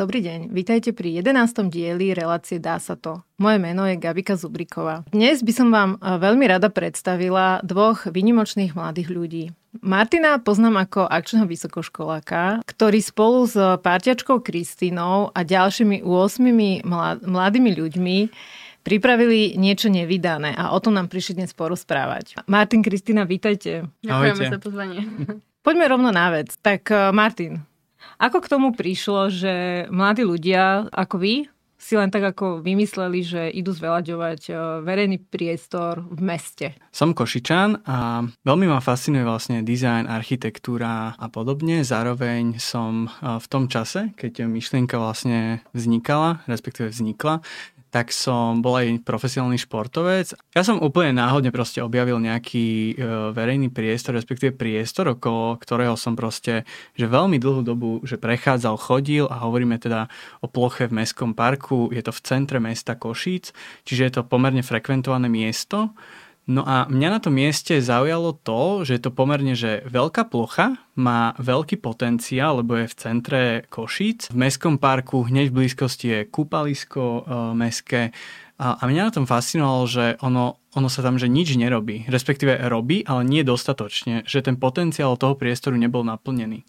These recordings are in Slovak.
Dobrý deň, vítajte pri 11. dieli relácie Dá sa to. Moje meno je Gabika Zubriková. Dnes by som vám veľmi rada predstavila dvoch výnimočných mladých ľudí. Martina poznám ako akčného vysokoškoláka, ktorý spolu s partiačkou Kristínou a ďalšími 8 mladými ľuďmi pripravili niečo nevydané a o tom nám prišli dnes porozprávať. Martin, Kristína, vítajte. Ďakujeme za pozvanie. Poďme rovno na vec. Tak Martin, ako k tomu prišlo, že mladí ľudia ako vy si len tak ako vymysleli, že idú zveľaďovať verejný priestor v meste? Som Košičan a veľmi ma fascinuje vlastne dizajn, architektúra a podobne. Zároveň som v tom čase, keď myšlienka vlastne vznikla, tak som bol aj profesionálny športovec. Ja som úplne náhodne proste objavil nejaký verejný priestor, respektíve priestor, okolo ktorého som proste, že veľmi dlhú dobu, že prechádzal, chodil a hovoríme teda o ploche v Mestskom parku. Je to v centre mesta Košíc, čiže je to pomerne frekventované miesto. No a mňa na tom mieste zaujalo to, že je to pomerne, že veľká plocha má veľký potenciál, lebo je v centre Košíc. V Mestskom parku hneď v blízkosti je kúpalisko mestské. A mňa na tom fascinovalo, že ono sa tam že nič nerobí. Respektíve robí, ale nie dostatočne. Že ten potenciál toho priestoru nebol naplnený.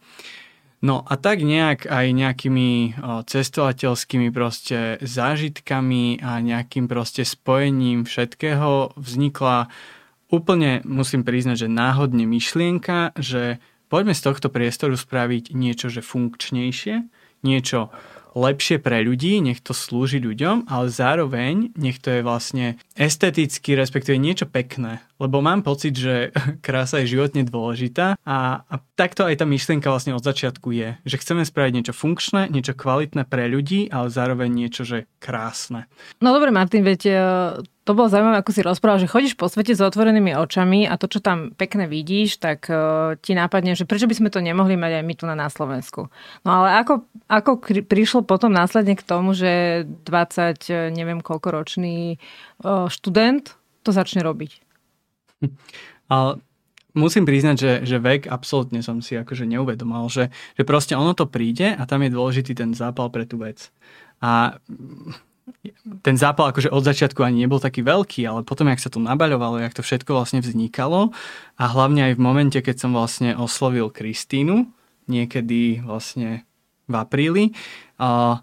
No a tak nejak aj nejakými cestovateľskými proste zážitkami a nejakým proste spojením všetkého vznikla úplne, musím priznať, že náhodne myšlienka, že poďme z tohto priestoru spraviť niečo, že funkčnejšie, niečo lepšie pre ľudí, nech to slúži ľuďom, ale zároveň nech to je vlastne esteticky, respektíve niečo pekné. Lebo mám pocit, že krása je životne dôležitá a takto aj tá myšlienka vlastne od začiatku je, že chceme spraviť niečo funkčné, niečo kvalitné pre ľudí, ale zároveň niečo, že krásne. No dobre, Martin, viete, to bolo zaujímavé, ako si rozprával, že chodíš po svete s otvorenými očami a to, čo tam pekne vidíš, tak ti nápadne, že prečo by sme to nemohli mať aj my tu na Slovensku. No ale ako prišlo potom následne k tomu, že 20, neviem koľko ročný študent to začne robiť? Ale musím priznať, že vek absolútne som si akože neuvedomal, že proste ono to príde a tam je dôležitý ten zápal pre tú vec. A ten zápal akože od začiatku ani nebol taký veľký, ale potom, jak sa to nabaľovalo, jak to všetko vlastne vznikalo a hlavne aj v momente, keď som vlastne oslovil Kristínu, niekedy vlastne v apríli,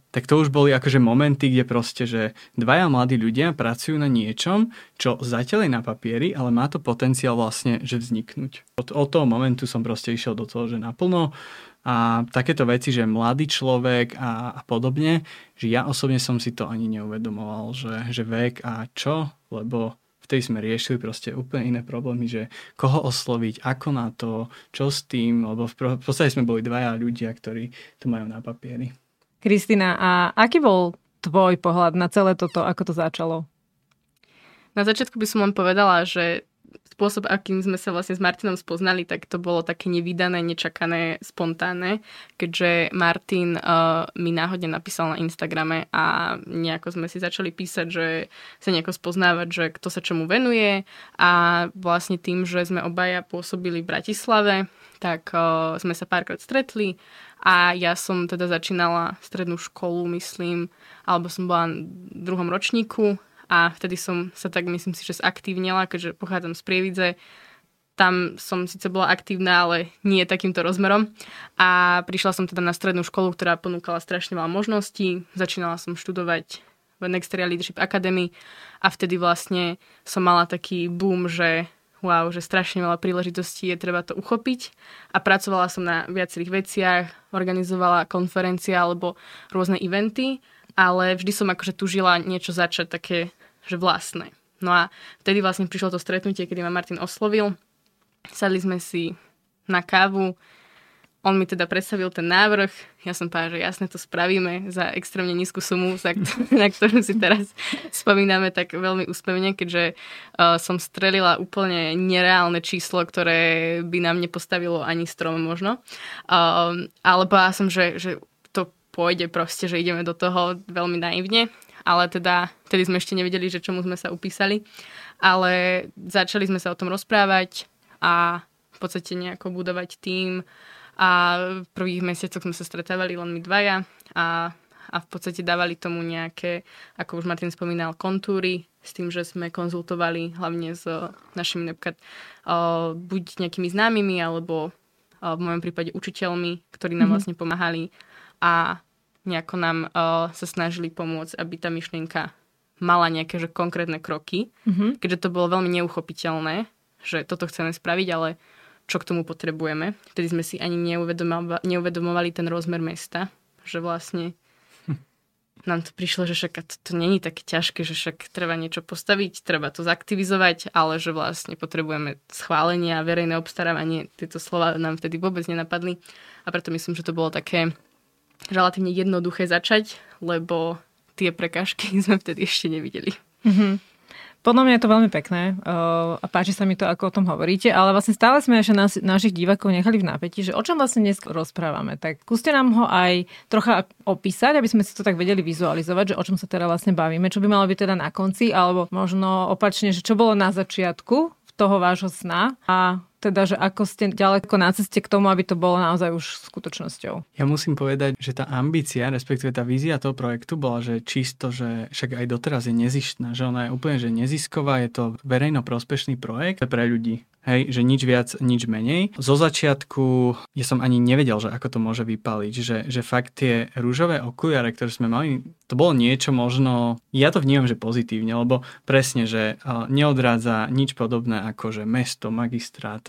tak to už boli akože momenty, kde proste, že dvaja mladí ľudia pracujú na niečom, čo zatiaľ je na papieri, ale má to potenciál vlastne, že vzniknúť. Od toho momentu som proste išiel do toho, že naplno a takéto veci, že mladý človek a podobne, že ja osobne som si to ani neuvedomoval, že vek a čo, lebo vtedy sme riešili proste úplne iné problémy, že koho osloviť, ako na to, čo s tým, lebo v podstate sme boli dvaja ľudia, ktorí to majú na papieri. Kristína, a aký bol tvoj pohľad na celé toto, ako to začalo? Na začiatku by som len povedala, že spôsob, akým sme sa vlastne s Martinom spoznali, tak to bolo také nevídané, nečakané, spontánne, keďže Martin mi náhodne napísal na Instagrame a nejako sme si začali písať, že sa nejako spoznávať, že kto sa čomu venuje a vlastne tým, že sme obaja pôsobili v Bratislave, tak sme sa párkrát stretli a ja som teda začínala strednú školu, myslím, alebo som bola v druhom ročníku. A vtedy som sa tak, myslím si, že zaktívnila, keďže pochádzam z Prievidze. Tam som síce bola aktívna, ale nie takýmto rozmerom. A prišla som teda na strednú školu, ktorá ponúkala strašne veľa možností. Začínala som študovať v Nexterial Leadership Academy a vtedy vlastne som mala taký boom, že wow, že strašne veľa príležitostí je, treba to uchopiť. A pracovala som na viacerých veciach, organizovala konferencie alebo rôzne eventy, ale vždy som akože tužila niečo začať také, že vlastné. No a vtedy vlastne prišlo to stretnutie, kedy ma Martin oslovil. Sadli sme si na kávu. On mi teda predstavil ten návrh. Ja som povedala, že jasne to spravíme za extrémne nízku sumu, na ktorú si teraz spomíname tak veľmi úspevne, keďže som strelila úplne nereálne číslo, ktoré by nám nepostavilo ani strom možno. Ale povedala som, že pôjde proste, že ideme do toho veľmi naivne, ale teda vtedy sme ešte nevedeli, že čomu sme sa upísali, ale začali sme sa o tom rozprávať a v podstate nejako budovať tím a v prvých mesiacoch sme sa stretávali len my dvaja a a v podstate dávali tomu nejaké, ako už Martin spomínal, kontúry, s tým, že sme konzultovali hlavne s našimi napríklad buď nejakými známymi, alebo v mojom prípade učiteľmi, ktorí nám vlastne pomáhali a nejako nám sa snažili pomôcť, aby tá myšlienka mala nejaké že konkrétne kroky, keďže to bolo veľmi neuchopiteľné, že toto chceme spraviť, ale čo k tomu potrebujeme. Vtedy sme si ani neuvedomovali ten rozmer mesta, že vlastne nám to prišlo, že však to není také ťažké, že však treba niečo postaviť, treba to zaktivizovať, ale že vlastne potrebujeme schválenie a verejné obstarávanie. Tieto slova nám vtedy vôbec nenapadli a preto myslím, že to bolo také relatívne jednoduché začať, lebo tie prekážky sme vtedy ešte nevideli. Mhm. Podľa mňa je to veľmi pekné a páči sa mi to, ako o tom hovoríte, ale vlastne stále sme ešte našich divákov nechali v napätí, že o čom vlastne dnes rozprávame. Tak skúste nám ho aj trocha opísať, aby sme si to tak vedeli vizualizovať, že o čom sa teda vlastne bavíme, čo by malo byť teda na konci, alebo možno opačne, že čo bolo na začiatku toho vášho sna a teda, že ako ste ďaleko na ceste k tomu, aby to bolo naozaj už skutočnosťou. Ja musím povedať, že tá ambícia, respektíve tá vízia toho projektu bola, že čisto, že však aj doteraz je nezištná, že ona je úplne že nezisková, je to verejnoprospešný projekt pre ľudí. Hej, že nič viac, nič menej. Zo začiatku ja som ani nevedel, že ako to môže vypaliť, že fakt tie rúžové okuliare, ktoré sme mali, to bolo niečo možno, ja to vnímam, že pozitívne, lebo presne, že neodrádza nič podobné ako že mesto, magistrát,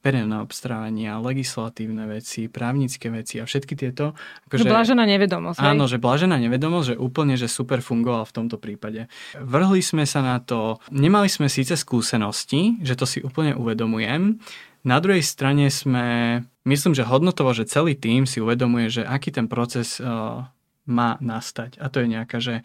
verejné obstarávania, legislatívne veci, právnické veci a všetky tieto. Akože, že blážená nevedomosť. Áno, že blážená nevedomosť, že úplne, že super fungoval v tomto prípade. Vrhli sme sa na to, nemali sme síce skúsenosti, že to si úplne uvedomujem. Na druhej strane sme, myslím, že hodnotovo, že celý tím si uvedomuje, že aký ten proces má nastať. A to je nejaká, že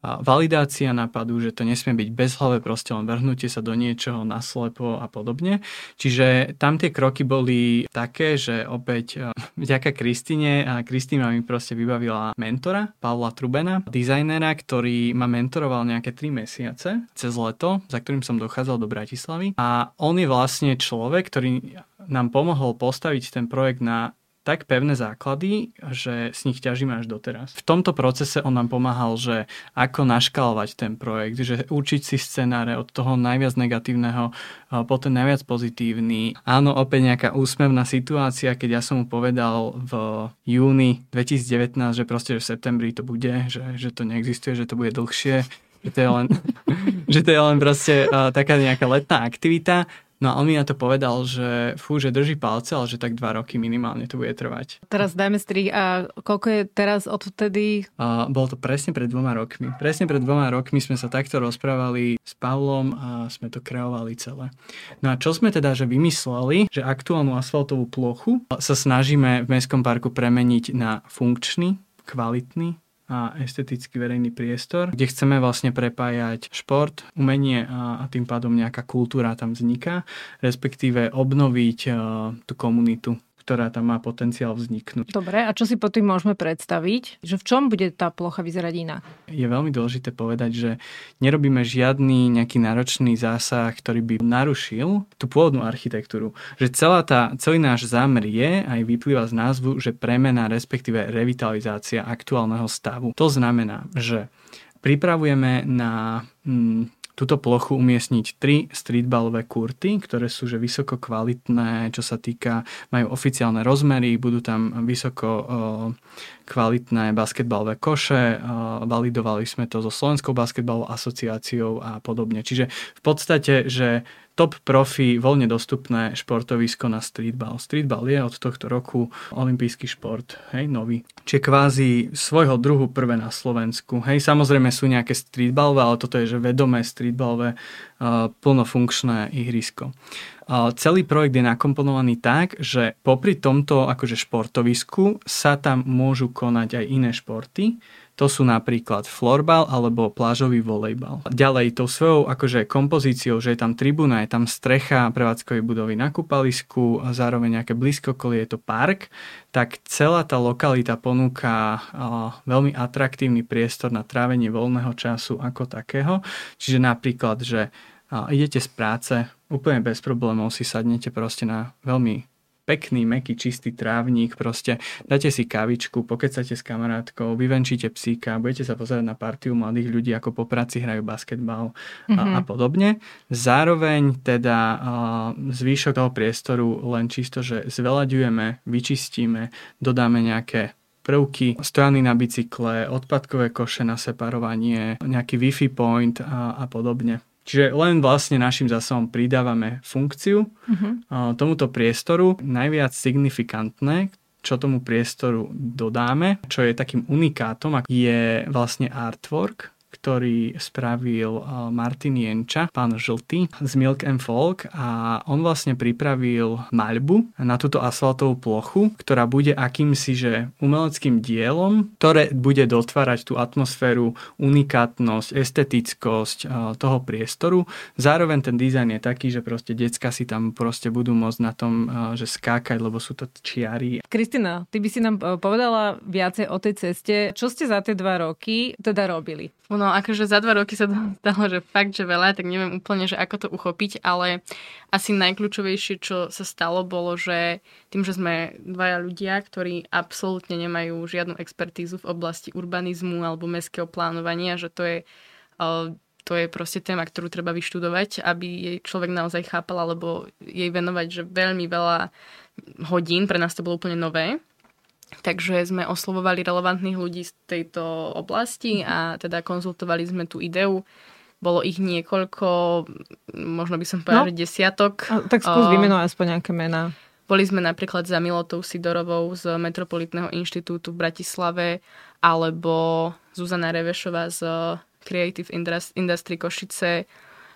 validácia nápadu, že to nesmie byť bezhlavé, proste len vrhnutie sa do niečoho naslepo a podobne. Čiže tam tie kroky boli také, že opäť vďaka Kristine, a Kristína mi proste vybavila mentora, Pavla Trubena, dizajnera, ktorý ma mentoroval nejaké 3 mesiace cez leto, za ktorým som dochádzal do Bratislavy. A on je vlastne človek, ktorý nám pomohol postaviť ten projekt na tak pevné základy, že s nich ťažím až doteraz. V tomto procese on nám pomáhal, že ako naškalovať ten projekt, že učiť si scenáre od toho najviac negatívneho po ten najviac pozitívny. Áno, opäť nejaká úsmevná situácia, keď ja som mu povedal v júni 2019, že proste že v septembri to bude, že to neexistuje, že to bude dlhšie, že to je len proste taká nejaká letná aktivita. No a on mi na to povedal, že fú, že drží palce, ale že tak 2 roky minimálne to bude trvať. Teraz dajme strih a koľko je teraz od vtedy? Bolo to presne pred 2 rokmi. Presne pred 2 rokmi sme sa takto rozprávali s Pavlom a sme to kreovali celé. No a čo sme teda, že vymysleli, že aktuálnu asfaltovú plochu sa snažíme v Mestskom parku premeniť na funkčný, kvalitný a estetický verejný priestor, kde chceme vlastne prepájať šport, umenie a tým pádom nejaká kultúra tam vzniká, respektíve obnoviť tú komunitu, ktorá tam má potenciál vzniknúť. Dobre, a čo si po tým môžeme predstaviť? Že v čom bude tá plocha vyzerať iná? Je veľmi dôležité povedať, že nerobíme žiadny nejaký náročný zásah, ktorý by narušil tú pôvodnú architektúru. Že celý náš zámer je, aj vyplýva z názvu, že premena, respektíve revitalizácia aktuálneho stavu. To znamená, že pripravujeme na túto plochu umiestniť 3 streetballové kurty, ktoré sú že vysoko kvalitné, čo sa týka, majú oficiálne rozmery, budú tam vysoko kvalitné basketbalové koše, validovali sme to so Slovenskou basketbalovou asociáciou a podobne. Čiže v podstate, že top profi, voľne dostupné športovisko na streetball. Streetball je od tohto roku olympijský šport, hej, nový. Čiže kvázi svojho druhu prvé na Slovensku. Hej, samozrejme sú nejaké streetballové, ale toto je, že vedomé streetballové plnofunkčné ihrisko. Celý projekt je nakomponovaný tak, že popri tomto akože športovisku sa tam môžu konať aj iné športy. To sú napríklad florbal alebo plážový volejbal. Ďalej tou svojou akože kompozíciou, že je tam tribúna, je tam strecha prevádzkovej budovy na kúpalisku, a zároveň nejaké blízkokolie, je to park, tak celá tá lokalita ponúka veľmi atraktívny priestor na trávenie voľného času ako takého. Čiže napríklad, že idete z práce, úplne bez problémov si sadnete proste na veľmi pekný, mäkký, čistý trávnik, proste dáte si kavičku, pokecate s kamarátkou, vyvenčíte psíka, budete sa pozerať na partiu mladých ľudí, ako po práci hrajú basketbal a podobne. Zároveň teda zvýšok toho priestoru len čisto, že zvelaďujeme, vyčistíme, dodáme nejaké prvky, stojany na bicykle, odpadkové koše na separovanie, nejaký Wi-Fi point a podobne. Čiže len vlastne našim zásahom pridávame funkciu tomuto priestoru. Najviac signifikantné, čo tomu priestoru dodáme, čo je takým unikátom, je vlastne artwork, ktorý spravil Martin Jenča, pán Žltý z Milk and Folk, a on vlastne pripravil maľbu na túto asfaltovú plochu, ktorá bude akýmsi že umeleckým dielom, ktoré bude dotvárať tú atmosféru, unikátnosť, estetickosť toho priestoru. Zároveň ten dizajn je taký, že proste decka si tam proste budú môcť na tom, že skákať, lebo sú to čiary. Kristína, ty by si nám povedala viacej o tej ceste. Čo ste za tie 2 roky teda robili? No akože za 2 roky sa stalo, že fakt, že veľa, tak neviem úplne, že ako to uchopiť, ale asi najkľúčovejšie, čo sa stalo, bolo, že tým, že sme 2 ľudia, ktorí absolútne nemajú žiadnu expertízu v oblasti urbanizmu alebo mestského plánovania, že to je proste téma, ktorú treba vyštudovať, aby jej človek naozaj chápal, alebo jej venovať, že veľmi veľa hodín, pre nás to bolo úplne nové. Takže sme oslovovali relevantných ľudí z tejto oblasti a teda konzultovali sme tú ideu. Bolo ich niekoľko, možno by som povedala, desiatok. A tak skús vymenovať aspoň nejaké mená. Boli sme napríklad za Milotou Sidorovou z Metropolitného inštitútu v Bratislave, alebo Zuzana Revešová z Creative Industry Košice,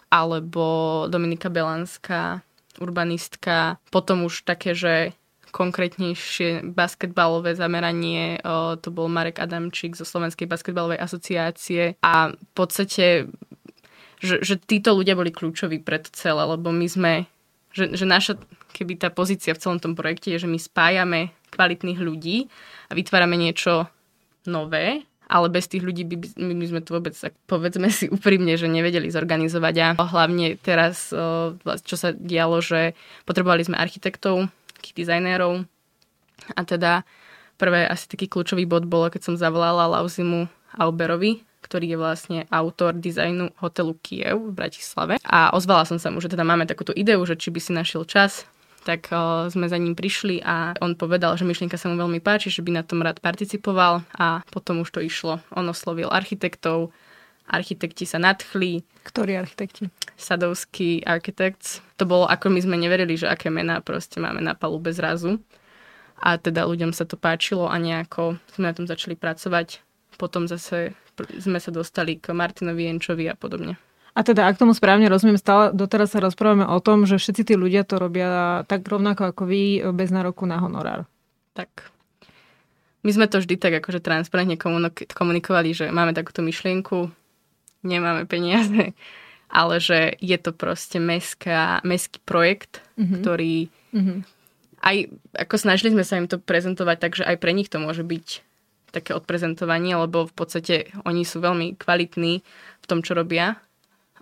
alebo Dominika Belanská, urbanistka. Potom už také, že konkrétnejšie basketbalové zameranie, to bol Marek Adamčík zo Slovenskej basketbalovej asociácie, a v podstate, že títo ľudia boli kľúčoví pre to celé, lebo my sme, že naša keby tá pozícia v celom tom projekte je, že my spájame kvalitných ľudí a vytvárame niečo nové, ale bez tých ľudí by sme to vôbec, povedzme si úprimne, že nevedeli zorganizovať. A hlavne teraz, čo sa dialo, že potrebovali sme architektov, dizajnérov, a teda prvé asi taký kľúčový bod bolo, keď som zavolala Lazimu Alberovi, ktorý je vlastne autor dizajnu hotelu Kiev v Bratislave, a ozvala som sa mu, že teda máme takúto ideu, že či by si našiel čas, tak sme za ním prišli a on povedal, že myšlienka sa mu veľmi páči, že by na tom rád participoval, a potom už to išlo. On oslovil architektov, architekti sa nadchli. Ktorí architekti? Sadovský architekt. To bolo, ako my sme neverili, že aké mená proste máme na palube zrazu. A teda ľuďom sa to páčilo a nejako sme na tom začali pracovať. Potom zase sme sa dostali k Martinovi Jenčovi a podobne. A teda, ak tomu správne rozumiem, stále doteraz sa rozprávame o tom, že všetci tí ľudia to robia tak rovnako ako vy, bez nároku na honorár. Tak. My sme to vždy tak akože transparentne komunikovali, že máme takúto myšlienku, nemáme peniaze, ale že je to proste mestský projekt, ktorý aj, ako snažili sme sa im to prezentovať, takže aj pre nich to môže byť také odprezentovanie, lebo v podstate oni sú veľmi kvalitní v tom, čo robia,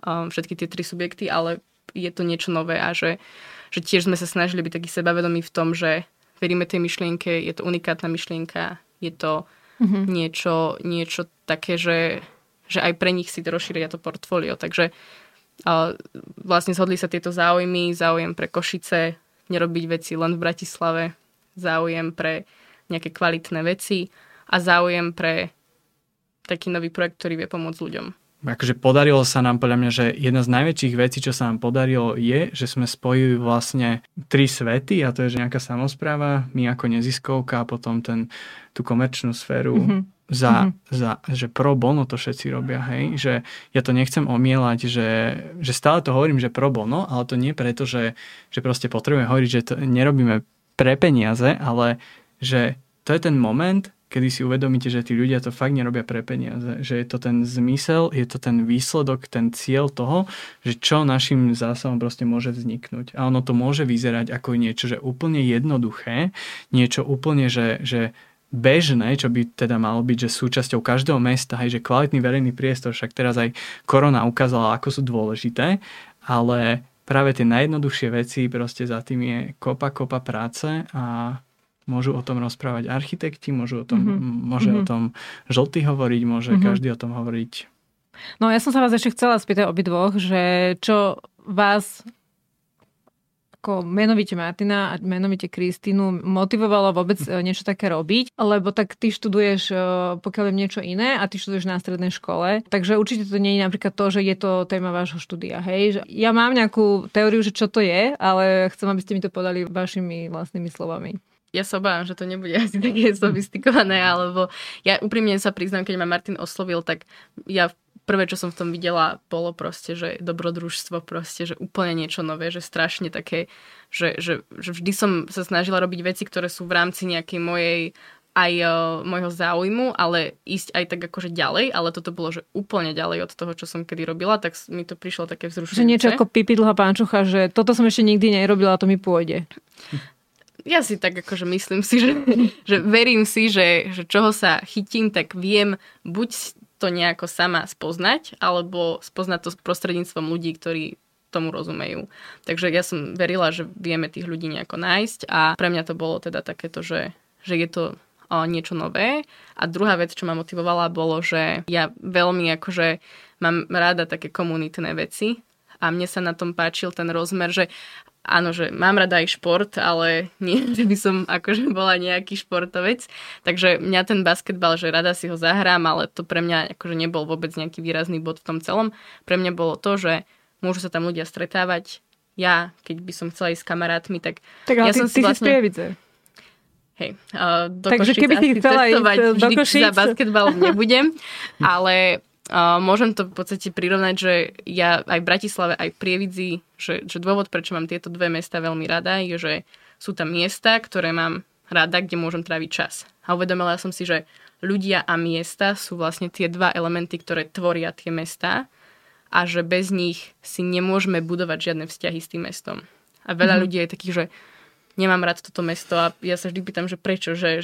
všetky tie 3 subjekty, ale je to niečo nové, a že tiež sme sa snažili byť takí sebavedomí v tom, že veríme tej myšlienke, je to unikátna myšlienka, je to niečo také, že aj pre nich si rozšíria to portfólio. Takže vlastne zhodli sa tieto záujmy, záujem pre Košice, nerobiť veci len v Bratislave, záujem pre nejaké kvalitné veci a záujem pre taký nový projekt, ktorý vie pomôcť ľuďom. Akože podarilo sa nám, podľa mňa, že jedna z najväčších vecí, čo sa nám podarilo, je, že sme spojili vlastne 3 svety, a to je, že nejaká samospráva, my ako neziskovka, a potom tú komerčnú sféru, že pro bono to všetci robia, hej, že ja to nechcem omielať, že stále to hovorím, že pro bono, ale to nie preto, že proste potrebujem hovoriť, že to nerobíme pre peniaze, ale že to je ten moment, kedy si uvedomíte, že tí ľudia to fakt nerobia pre peniaze, že je to ten zmysel, je to ten výsledok, ten cieľ toho, že čo našim zásahom proste môže vzniknúť. A ono to môže vyzerať ako niečo, že úplne jednoduché, niečo úplne, že bežné, čo by teda malo byť, že súčasťou každého mesta, hej, že kvalitný verejný priestor, však teraz aj korona ukázala, ako sú dôležité, ale práve tie najjednoduchšie veci, proste za tým je kopa práce a môžu o tom rozprávať architekti, môže o tom Žltý hovoriť, môže každý o tom hovoriť. No ja som sa vás ešte chcela spýtať obidvoch, že čo vás ako menovite Martina a menovite Kristínu motivovalo vôbec niečo také robiť, lebo tak ty študuješ, pokiaľ viem, niečo iné a ty študuješ na strednej škole, takže určite to nie je napríklad to, že je to téma vášho štúdia, hej? Ja mám nejakú teóriu, že čo to je, ale chcem, aby ste mi to podali vašimi vlastnými slovami. Ja sa obávam, že to nebude asi také sofistikované, alebo ja úprimne sa priznám, keď ma Martin oslovil, tak ja prvé, čo som v tom videla, bolo proste, že dobrodružstvo, proste, že úplne niečo nové, že strašne také, že vždy som sa snažila robiť veci, ktoré sú v rámci nejakej mojej aj môjho záujmu, ale ísť aj tak akože ďalej, ale toto bolo, že úplne ďalej od toho, čo som kedy robila, tak mi to prišlo také vzrušujúce. Že niečo ako Pipi dlhá pančucha, že toto som ešte nikdy nerobila, to mi pôjde. Ja si tak akože myslím si, že verím si, že čoho sa chytím, tak viem buď to nejako sama spoznať, alebo spoznať to prostredníctvom ľudí, ktorí tomu rozumejú. Takže ja som verila, že vieme tých ľudí nejako nájsť a pre mňa to bolo teda takéto, že je to niečo nové. A druhá vec, čo ma motivovala, bolo, že ja veľmi akože mám rada také komunitné veci a mne sa na tom páčil ten rozmer, že áno, že mám rada aj šport, ale nie, že by som akože bola nejaký športovec. Takže mňa ten basketbal, že rada si ho zahrám, ale to pre mňa akože nebol vôbec nejaký výrazný bod v tom celom. Pre mňa bolo to, že môžu sa tam ľudia stretávať. Ja, keď by som chcela ísť s kamarátmi, tak... Tak ale ja ty vlastne... si z Prievidze. Hej, do takže Košic asi cestovať vždy za basketbal nebudem, ale... môžem to v podstate prirovnať, že ja aj v Bratislave, aj v Prievidzi, že dôvod, prečo mám tieto dve mesta veľmi rada, je, že sú tam miesta, ktoré mám rada, kde môžem tráviť čas. A uvedomila som si, že ľudia a miesta sú vlastne tie dva elementy, ktoré tvoria tie mestá a že bez nich si nemôžeme budovať žiadne vzťahy s tým mestom. A veľa ľudí je takých, že nemám rád toto mesto a ja sa vždy pýtam, že prečo, že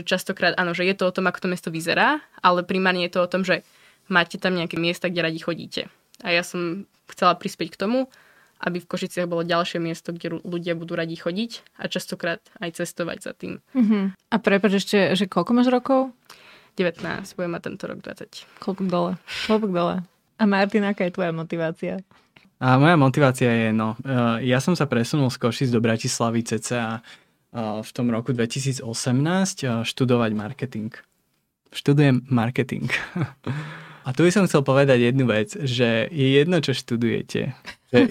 častokrát, áno, že je to o tom, ako to mesto vyzerá, ale primárne je to o tom, že máte tam nejaké miesta, kde radi chodíte. A ja som chcela prispieť k tomu, aby v Košiciach bolo ďalšie miesto, kde ľudia budú radi chodiť a častokrát aj cestovať za tým. Uh-huh. A prepáč ešte, že koľko máš rokov? 19, budem mať tento rok 20. Koľko dole. A Martin, aká je tvoja motivácia? A moja motivácia je, ja som sa presunul z Košic do Bratislavy cca v tom roku 2018 študovať marketing. Študujem marketing. A tu by som chcel povedať jednu vec, že je jedno, čo študujete.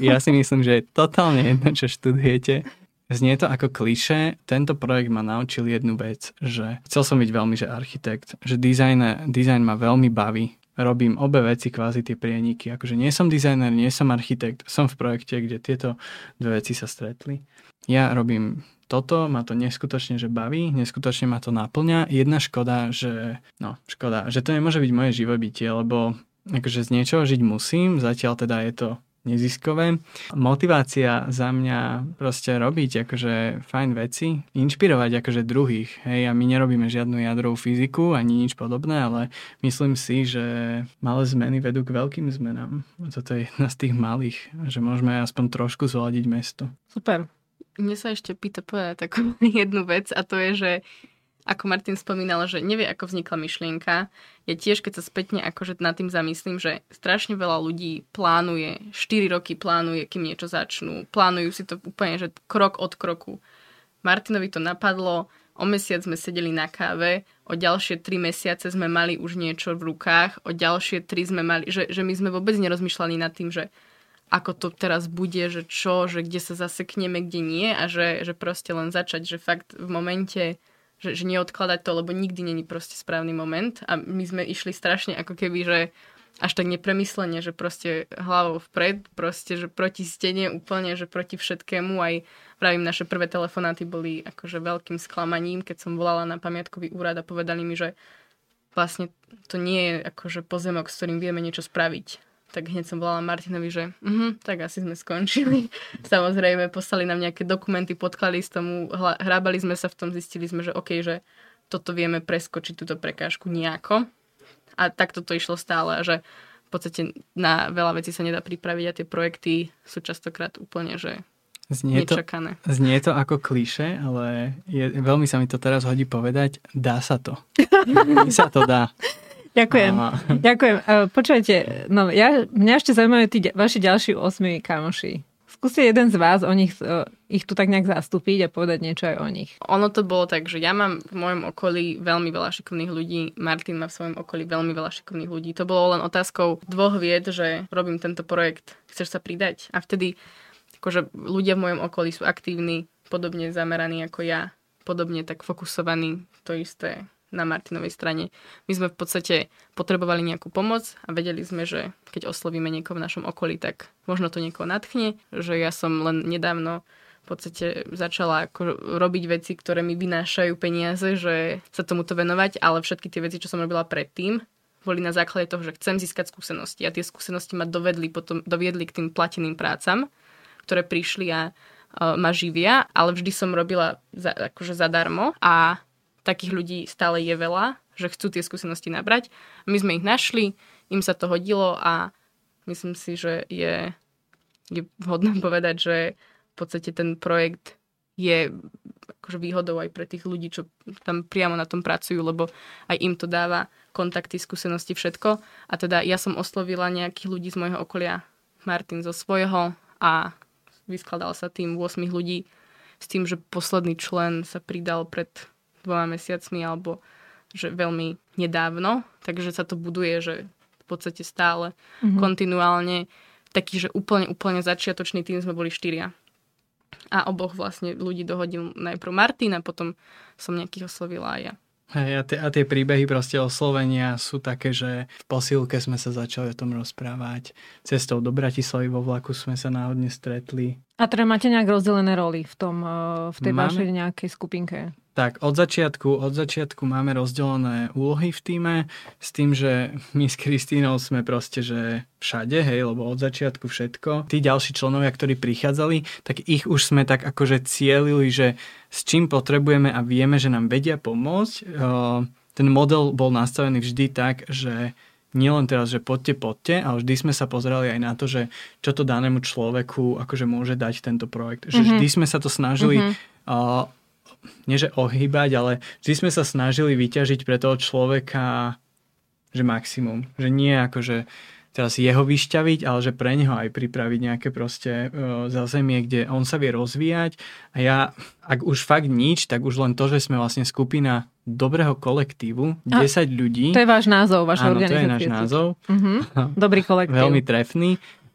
Ja si myslím, že je totálne jedno, čo študujete. Znie to ako klišé. Tento projekt ma naučil jednu vec, že chcel som byť veľmi, že architekt, že dizajn ma veľmi baví. Robím obe veci, kvázi tie prieniky. Akože nie som dizajner, nie som architekt, som v projekte, kde tieto dve veci sa stretli. Ja robím toto, ma to neskutočne, že baví, neskutočne ma to naplňa. Jedna škoda, že to nemôže byť moje živobytie, lebo akože z niečoho žiť musím, zatiaľ teda je to neziskové. Motivácia za mňa proste robiť akože fajn veci, inšpirovať akože druhých. Hej, a my nerobíme žiadnu jadrovú fyziku ani nič podobné, ale myslím si, že malé zmeny vedú k veľkým zmenám. Toto je jedna z tých malých, že môžeme aspoň trošku zoladiť mesto. Super. Mne sa ešte pýta povedať takú jednu vec a to je, že ako Martin spomínal, že nevie, ako vznikla myšlienka. Ja tiež, keď sa spätne akože nad tým zamyslím, že strašne veľa ľudí plánuje, 4 roky plánuje, kým niečo začnú. Plánujú si to úplne, že krok od kroku. Martinovi to napadlo, o mesiac sme sedeli na káve, o ďalšie 3 mesiace sme mali už niečo v rukách, o ďalšie 3 sme mali, že my sme vôbec nerozmýšľali nad tým, že ako to teraz bude, že čo, že kde sa zasekneme, kde nie a že proste len začať, že fakt v momente... Že neodkladať to, lebo nikdy není proste správny moment a my sme išli strašne ako keby, že až tak nepremyslenie, že proste hlavou vpred, proste, že proti stene úplne, že proti všetkému aj pravím, naše prvé telefonáty boli akože veľkým sklamaním, keď som volala na pamiatkový úrad a povedali mi, že vlastne to nie je akože pozemok, s ktorým vieme niečo spraviť. Tak hneď som volala Martinovi, že tak asi sme skončili. Samozrejme, poslali nám nejaké dokumenty, podklady z tomu, hrábali sme sa v tom, zistili sme, že okej, že toto vieme preskočiť, túto prekážku nejako. A takto to išlo stále, že podstate na veľa vecí sa nedá pripraviť a tie projekty sú častokrát úplne, že nečakané. Znie to ako klišé, ale veľmi sa mi to teraz hodí povedať, dá sa to. Sa to dá. Ďakujem. Ďakujem. Počujete, no mňa ešte zaujímajú tí vaši ďalší 8 kamoši. Skúste jeden z vás o nich, ich tu tak nejak zastúpiť a povedať niečo aj o nich. Ono to bolo tak, že ja mám v mojom okolí veľmi veľa šikovných ľudí, Martin má v svojom okolí veľmi veľa šikovných ľudí. To bolo len otázkou dvoch vied, že robím tento projekt, chceš sa pridať? A vtedy akože ľudia v mojom okolí sú aktívni, podobne zameraní ako ja, podobne tak fokusovaní, to isté na Martinovej strane. My sme v podstate potrebovali nejakú pomoc a vedeli sme, že keď oslovíme niekoho v našom okolí, tak možno to niekoho nadchne, že ja som len nedávno v podstate začala robiť veci, ktoré mi vynášajú peniaze, že sa tomuto venovať, ale všetky tie veci, čo som robila predtým, boli na základe toho, že chcem získať skúsenosti a tie skúsenosti ma doviedli k tým plateným prácam, ktoré prišli a ma živia, ale vždy som robila akože zadarmo a takých ľudí stále je veľa, že chcú tie skúsenosti nabrať. My sme ich našli, im sa to hodilo a myslím si, že je vhodné povedať, že v podstate ten projekt je akože výhodou aj pre tých ľudí, čo tam priamo na tom pracujú, lebo aj im to dáva kontakty, skúsenosti, všetko. A teda ja som oslovila nejakých ľudí z môjho okolia, Martin zo svojho a vyskladal sa tým 8 ľudí s tým, že posledný člen sa pridal pred 2 mesiacmi alebo že veľmi nedávno, takže sa to buduje, že v podstate stále kontinuálne, taký, že úplne začiatočný tým sme boli 4 a oboch vlastne ľudí dohodil najprv Martin a potom som nejakých oslovila aj ja. Hej, a tie príbehy proste oslovenia sú také, že v posilke sme sa začali o tom rozprávať, cestou do Bratislavy vo vlaku sme sa náhodne stretli. A teda máte nejak rozdelené roli v tej vašej nejakej skupinke? Tak, od začiatku máme rozdelené úlohy v týme, s tým, že my s Kristínou sme proste, že všade, hej, lebo od začiatku všetko. Tí ďalší členovia, ktorí prichádzali, tak ich už sme tak akože cielili, že s čím potrebujeme a vieme, že nám vedia pomôcť. Ten model bol nastavený vždy tak, že nielen teraz, že poďte, ale vždy sme sa pozerali aj na to, že čo to danému človeku akože môže dať tento projekt. Že vždy sme sa to snažili nie že ohýbať, ale vždy sme sa snažili vyťažiť pre toho človeka že maximum. Že nie akože teraz jeho vyšťaviť, ale že pre neho aj pripraviť nejaké proste zázemie, kde on sa vie rozvíjať. A ja, ak už fakt nič, tak už len to, že sme vlastne skupina Dobrého kolektívu, 10 ľudí. To je váš názov, vaša organizácia. Áno, to je náš názov. Dobrý kolektív. Veľmi trefný.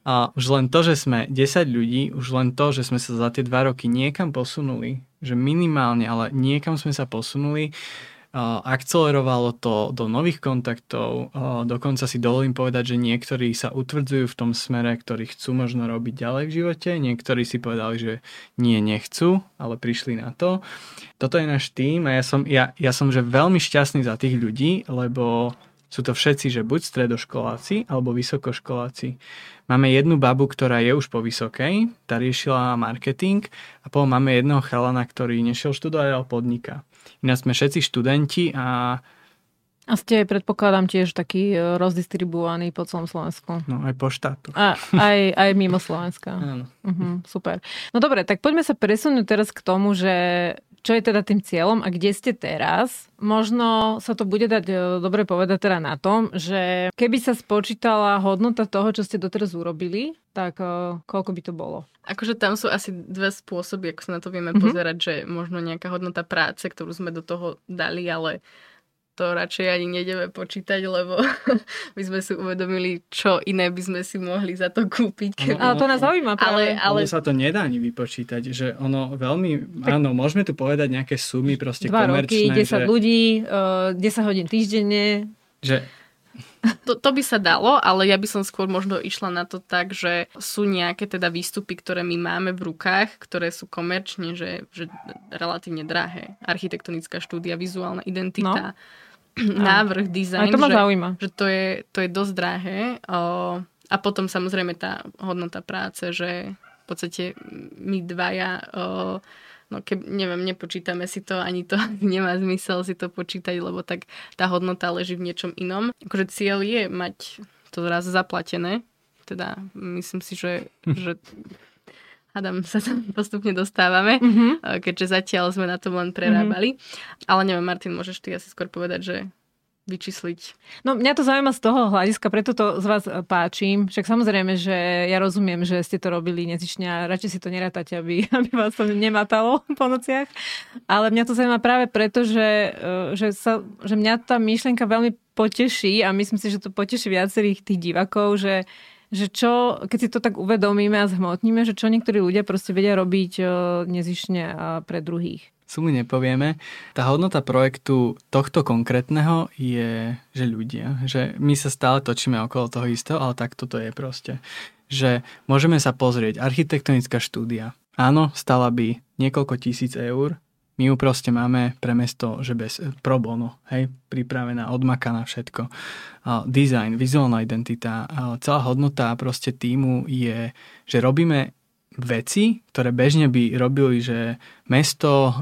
A už len to, že sme 10 ľudí, už len to, že sme sa za tie 2 roky niekam posunuli, že minimálne, ale niekam sme sa posunuli, akcelerovalo to do nových kontaktov, dokonca si dovolím povedať, že niektorí sa utvrdzujú v tom smere, ktorí chcú možno robiť ďalej v živote, niektorí si povedali, že nie, nechcú, ale prišli na to. Toto je náš tým a ja som že veľmi šťastný za tých ľudí, lebo sú to všetci, že buď stredoškoláci alebo vysokoškoláci. Máme jednu babu, ktorá je už po vysokej, tá riešila marketing a potom máme jedného chalana, ktorý nešiel študovať, ale podniká. Ináč sme všetci študenti a... A ste, predpokladám, tiež taký rozdistribuovaný po celom Slovensku. No, aj po štátu. A aj mimo Slovenska. Áno. Super. No dobre, tak poďme sa presunúť teraz k tomu, že... Čo je teda tým cieľom a kde ste teraz? Možno sa to bude dať dobre povedať teda na tom, že keby sa spočítala hodnota toho, čo ste doteraz urobili, tak koľko by to bolo? Akože tam sú asi 2 spôsoby, ako sa na to vieme pozerať, že možno nejaká hodnota práce, ktorú sme do toho dali, ale to radšej ani nejdeme počítať, lebo my sme si uvedomili, čo iné by sme si mohli za to kúpiť. Ale to nás zaujíma práve. Ale sa to nedá ani vypočítať, že ono veľmi... Tak... Áno, môžeme tu povedať nejaké sumy proste 2 komerčné. 2 roky, 10 že... ľudí, 10 hodín týždenne. Že... To by sa dalo, ale ja by som skôr možno išla na to tak, že sú nejaké teda výstupy, ktoré my máme v rukách, ktoré sú komerčne, že relatívne drahé. Architektonická štúdia, vizuálna identita... No. Návrh, dizajn, že to je dosť drahé. A potom samozrejme tá hodnota práce, že v podstate my dvaja, nepočítame si to, ani to nemá zmysel si to počítať, lebo tak tá hodnota leží v niečom inom. Akože cieľ je mať to raz zaplatené. Teda myslím si, že hádam sa tam postupne dostávame, keďže zatiaľ sme na tom len prerábali. Ale neviem, Martin, môžeš ty asi skôr povedať, že vyčísliť. No mňa to zaujíma z toho hľadiska, preto to z vás páčim. Však samozrejme, že ja rozumiem, že ste to robili nezične a radšej si to nerátate, aby vás to nematalo po nociach. Ale mňa to zaujíma práve preto, že mňa tá myšlienka veľmi poteší a myslím si, že to poteší viacerých tých divakov, že čo, keď si to tak uvedomíme a zhmotníme, že čo niektorí ľudia proste vedia robiť nezične pre druhých. Sumu nepovieme. Tá hodnota projektu tohto konkrétneho je, že ľudia, že my sa stále točíme okolo toho istého, ale tak toto je proste. Že môžeme sa pozrieť, architektonická štúdia, áno, stála by niekoľko tisíc eur, my ju proste máme pre mesto, že bez pro bono, hej, pripravená, odmakaná všetko. Design, vizuálna identita, celá hodnota proste týmu je, že robíme veci, ktoré bežne by robili, že mesto,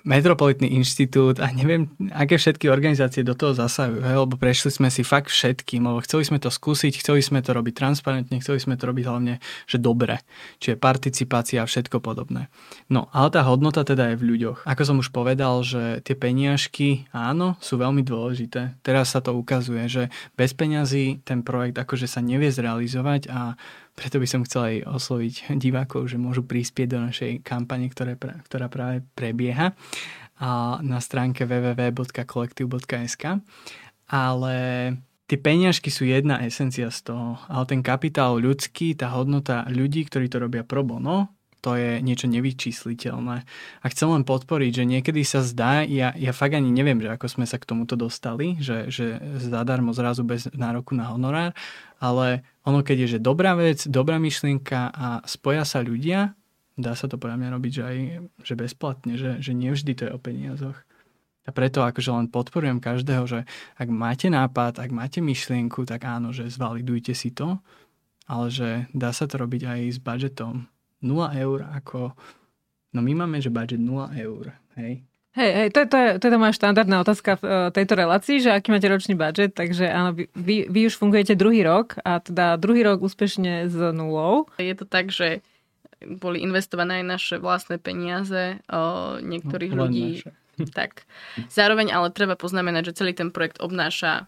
Metropolitný inštitút a neviem, aké všetky organizácie do toho zasahujú, lebo prešli sme si fakt všetkým, lebo chceli sme to skúsiť, chceli sme to robiť transparentne, chceli sme to robiť hlavne, že dobre, čiže participácia a všetko podobné. No, ale tá hodnota teda je v ľuďoch. Ako som už povedal, že tie peniažky, áno, sú veľmi dôležité. Teraz sa to ukazuje, že bez peňazí ten projekt akože sa nevie zrealizovať a preto by som chcel aj osloviť divákov, že môžu prispieť do našej kampane, ktorá práve prebieha na stránke www.kolektiv.sk. Ale tie peniažky sú jedna esencia z toho, ale ten kapitál ľudský, tá hodnota ľudí, ktorí to robia pro bono, to je niečo nevyčísliteľné. A chcem len podporiť, že niekedy sa zdá, ja fakt ani neviem, že ako sme sa k tomuto dostali, že zadarmo zrazu bez nároku na honorár, ale ono keď je, že dobrá vec, dobrá myšlienka a spoja sa ľudia, dá sa to podľa mňa robiť, že aj že bezplatne, že nevždy to je o peniazoch. A preto akože len podporujem každého, že ak máte nápad, ak máte myšlienku, tak áno, že zvalidujte si to, ale že dá sa to robiť aj s budžetom. 0 eur ako... No my máme, že budget 0 eur, hej? Hej, to je moja štandardná otázka v tejto relácii, že aký máte ročný budget, takže áno, vy už fungujete druhý rok a teda druhý rok úspešne s nulou. Je to tak, že boli investované aj naše vlastné peniaze niektorých ľudí. Tak. Zároveň ale treba poznamenať, že celý ten projekt obnáša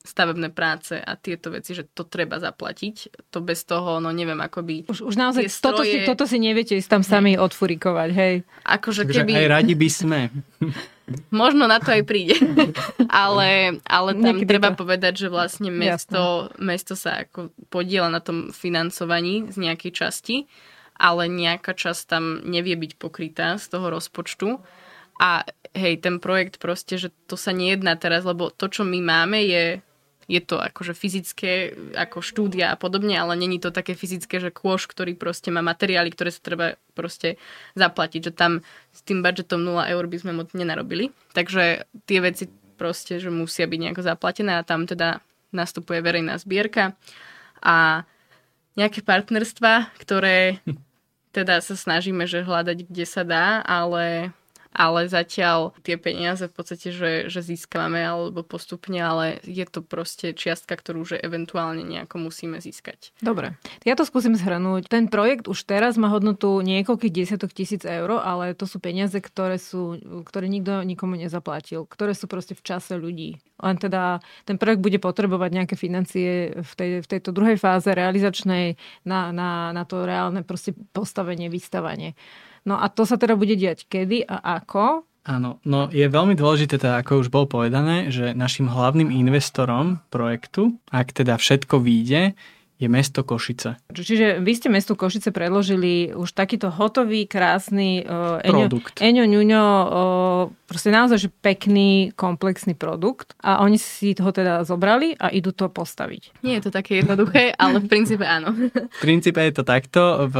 stavebné práce a tieto veci, že to treba zaplatiť. To bez toho, no neviem, ako by... Už naozaj, toto si neviete ísť tam sami odfurikovať, hej. Akože keby... Aj radi by sme. Možno na to aj príde. ale tam niekde treba povedať, že vlastne mesto sa ako podieľa na tom financovaní z nejakej časti, ale nejaká časť tam nevie byť pokrytá z toho rozpočtu. A hej, ten projekt proste, že to sa nejedná teraz, lebo to, čo my máme, je to akože fyzické, ako štúdia a podobne, ale není to také fyzické, že kôš, ktorý proste má materiály, ktoré sa treba proste zaplatiť, že tam s tým budžetom 0 eur by sme moc nenarobili. Takže tie veci proste, že musia byť nejako zaplatené a tam teda nastupuje verejná zbierka a nejaké partnerstva, ktoré teda sa snažíme, že hľadať, kde sa dá, ale zatiaľ tie peniaze v podstate, že získame alebo postupne, ale je to proste čiastka, ktorú že eventuálne nejako musíme získať. Dobre, ja to skúsim zhrnúť. Ten projekt už teraz má hodnotu niekoľkých 10 000 eur, ale to sú peniaze, ktoré nikto nikomu nezaplatil, ktoré sú proste v čase ľudí. Len teda ten projekt bude potrebovať nejaké financie v tejto druhej fáze realizačnej na to reálne proste postavenie, vystavanie. No a to sa teda bude diať kedy a ako? Áno, no je veľmi dôležité, teda ako už bolo povedané, že našim hlavným investorom projektu, ak teda všetko vyjde, je mesto Košice. Čiže vy ste mestu Košice predložili už takýto hotový, krásny produkt. Proste naozaj pekný, komplexný produkt a oni si ho teda zobrali a idú to postaviť. Nie je to také jednoduché, ale v princípe áno. V princípe je to takto. V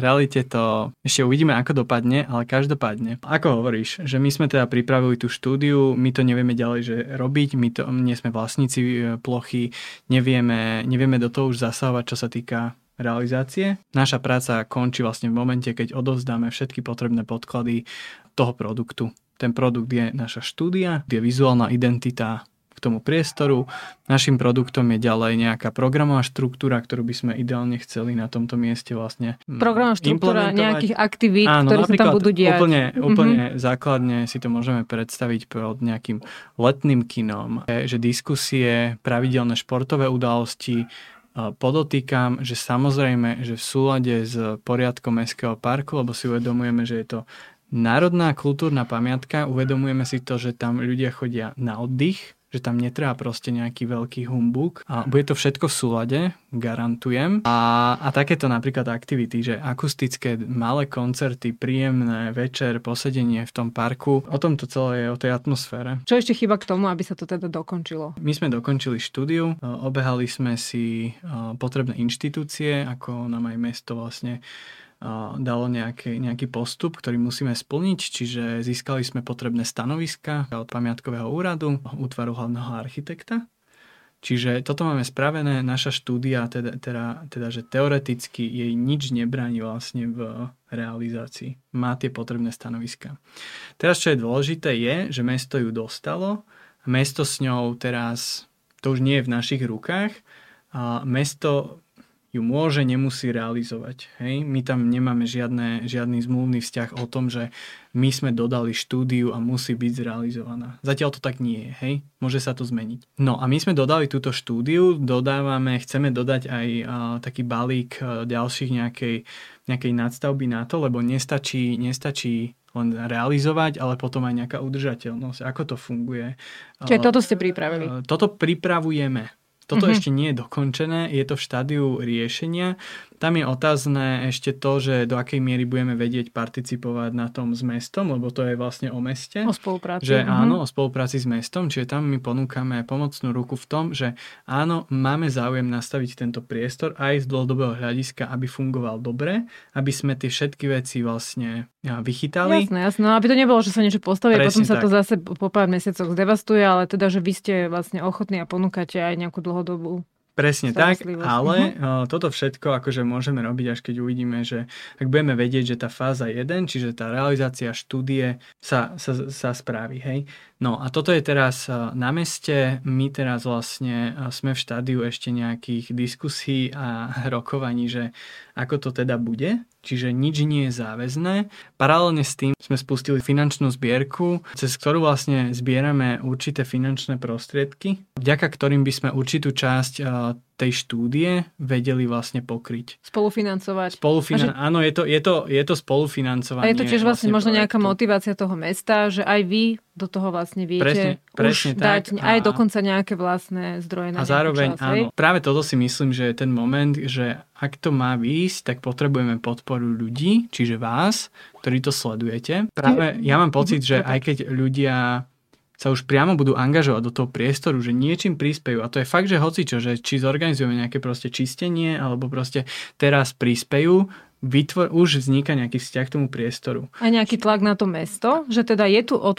realite to ešte uvidíme, ako dopadne, ale každopádne. Ako hovoríš, že my sme teda pripravili tú štúdiu, my to nevieme ďalej že robiť, nie sme vlastníci plochy, nevieme do toho už zasahovať, čo sa týka realizácie. Naša práca končí vlastne v momente, keď odovzdáme všetky potrebné podklady toho produktu. Ten produkt je naša štúdia, je vizuálna identita, k tomu priestoru. Našim produktom je ďalej nejaká programová štruktúra, ktorú by sme ideálne chceli na tomto mieste vlastne programová štruktúra nejakých aktivít, ktoré sa tam budú diať. Úplne základne si to môžeme predstaviť pod nejakým letným kinom, že diskusie, pravidelné športové udalosti. Podotýkam, že samozrejme, že v súlade s poriadkom Mestského parku, lebo si uvedomujeme, že je to národná kultúrna pamiatka, uvedomujeme si to, že tam ľudia chodia na oddych, že tam netreba proste nejaký veľký humbuk. A bude to všetko v súlade, garantujem. A takéto napríklad aktivity, že akustické malé koncerty, príjemné večer, posedenie v tom parku. O tom to celé je, o tej atmosfére. Čo ešte chýba k tomu, aby sa to teda dokončilo? My sme dokončili štúdiu, obehali sme si potrebné inštitúcie, ako nám aj mesto vlastne dalo nejaký postup, ktorý musíme splniť, čiže získali sme potrebné stanoviska od pamiatkového úradu, útvaru hlavného architekta. Čiže toto máme spravené, naša štúdia, teda že teoreticky jej nič nebráni vlastne v realizácii. Má tie potrebné stanoviska. Teraz, čo je dôležité, je, že mesto ju dostalo, mesto s ňou teraz, to už nie je v našich rukách, a mesto ju môže, nemusí realizovať. Hej? My tam nemáme žiadny zmluvný vzťah o tom, že my sme dodali štúdiu a musí byť zrealizovaná. Zatiaľ to tak nie je. Hej? Môže sa to zmeniť. No a my sme dodali túto štúdiu, chceme dodať aj taký balík ďalších nejakej nadstavby na to, lebo nestačí len realizovať, ale potom aj nejaká udržateľnosť. Ako to funguje? Čiže toto ste pripravili? Toto pripravujeme. Toto ešte nie je dokončené, je to v štádiu riešenia. Tam je otázne ešte to, že do akej miery budeme vedieť participovať na tom s mestom, lebo to je vlastne o meste. O spolupráci. Že áno, o spolupráci s mestom, čiže tam my ponúkame pomocnú ruku v tom, že áno, máme záujem nastaviť tento priestor aj z dlhodobého hľadiska, aby fungoval dobre, aby sme tie všetky veci vlastne vychytali. Jasné, aby to nebolo, že sa niečo postaví, potom sa tak. To zase po pár mesiacoch zdevastuje, ale teda, že vy ste vlastne ochotní a ponúkate aj nejakú dobu. Presne tak, ale toto všetko akože môžeme robiť, až keď uvidíme, že ak budeme vedieť, že tá fáza 1, čiže tá realizácia štúdie sa spraví, hej. No a toto je teraz na meste, my teraz vlastne sme v štádiu ešte nejakých diskusí a rokovaní, že ako to teda bude, čiže nič nie je záväzné. Paralelne s tým sme spustili finančnú zbierku, cez ktorú vlastne zbierame určité finančné prostriedky, vďaka ktorým by sme určitú časť tej štúdie vedeli vlastne pokryť. Spolufinancovať. Áno, je to spolufinancovanie. A je to tiež vlastne možno projektu. Nejaká motivácia toho mesta, že aj vy do toho vlastne viete presne dať aj dokonca nejaké vlastné zdroje na a zároveň čas, áno. Hej? Práve toto si myslím, že je ten moment, že ak to má výjsť, tak potrebujeme podporu ľudí, čiže vás, ktorí to sledujete. Práve ja mám pocit, že aj keď ľudia sa už priamo budú angažovať do toho priestoru, že niečím prispejú. A to je fakt, že hocičo, že či zorganizujeme nejaké proste čistenie, alebo proste teraz prispejú, už vzniká nejaký vzťah k tomu priestoru. A nejaký tlak na to mesto, že teda je tu o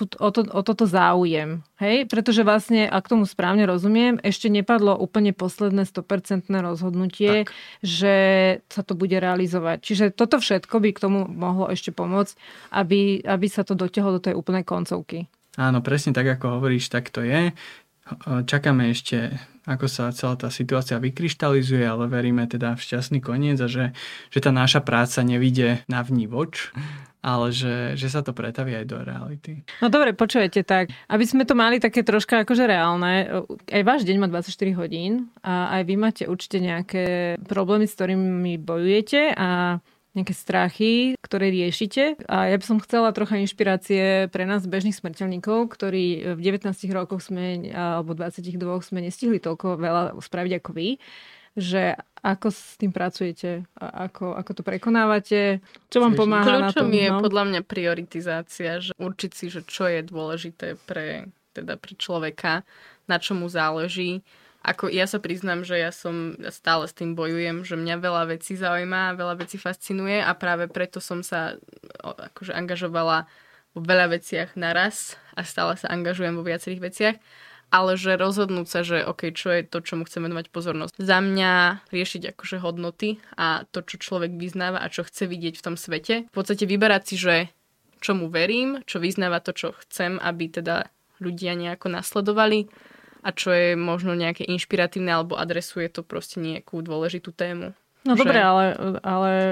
toto záujem. Hej? Pretože vlastne, ak tomu správne rozumiem, ešte nepadlo úplne posledné 100% rozhodnutie, tak. Že sa to bude realizovať. Čiže toto všetko by k tomu mohlo ešte pomôcť, aby sa to dotiahlo do tej úplnej koncovky. Áno, presne tak, ako hovoríš, tak to je. Čakáme ešte, ako sa celá tá situácia vykryštalizuje, ale veríme teda v šťastný koniec a že tá naša práca nevyjde na vnívoč, ale že sa to pretaví aj do reality. No dobre, počujete tak. Aby sme to mali také troška akože reálne, aj váš deň má 24 hodín a aj vy máte určite nejaké problémy, s ktorými bojujete a nejaké strachy, ktoré riešite. A ja by som chcela trocha inšpirácie pre nás bežných smrteľníkov, ktorí v 19 rokoch alebo 22 sme nestihli toľko veľa spraviť ako vy, že ako s tým pracujete, ako to prekonávate, čo vám pomáha na tom. Kľúčom je podľa mňa prioritizácia, že určiť si, že čo je dôležité pre človeka, na čo mu záleží. Ako ja sa priznám, že ja stále s tým bojujem, že mňa veľa vecí zaujíma, veľa vecí fascinuje a práve preto som sa akože angažovala vo veľa veciach naraz a stále sa angažujem vo viacerých veciach, ale že rozhodnúť sa, že okej, čo je to, čomu chcem venovať pozornosť. Za mňa riešiť akože hodnoty a to, čo človek vyznáva a čo chce vidieť v tom svete. V podstate vyberať si, že čomu verím, čo vyznáva to, čo chcem, aby teda ľudia nejako nasledovali. a čo je možno nejaké inšpiratívne alebo adresuje to proste nejakú dôležitú tému. No že... dobre, ale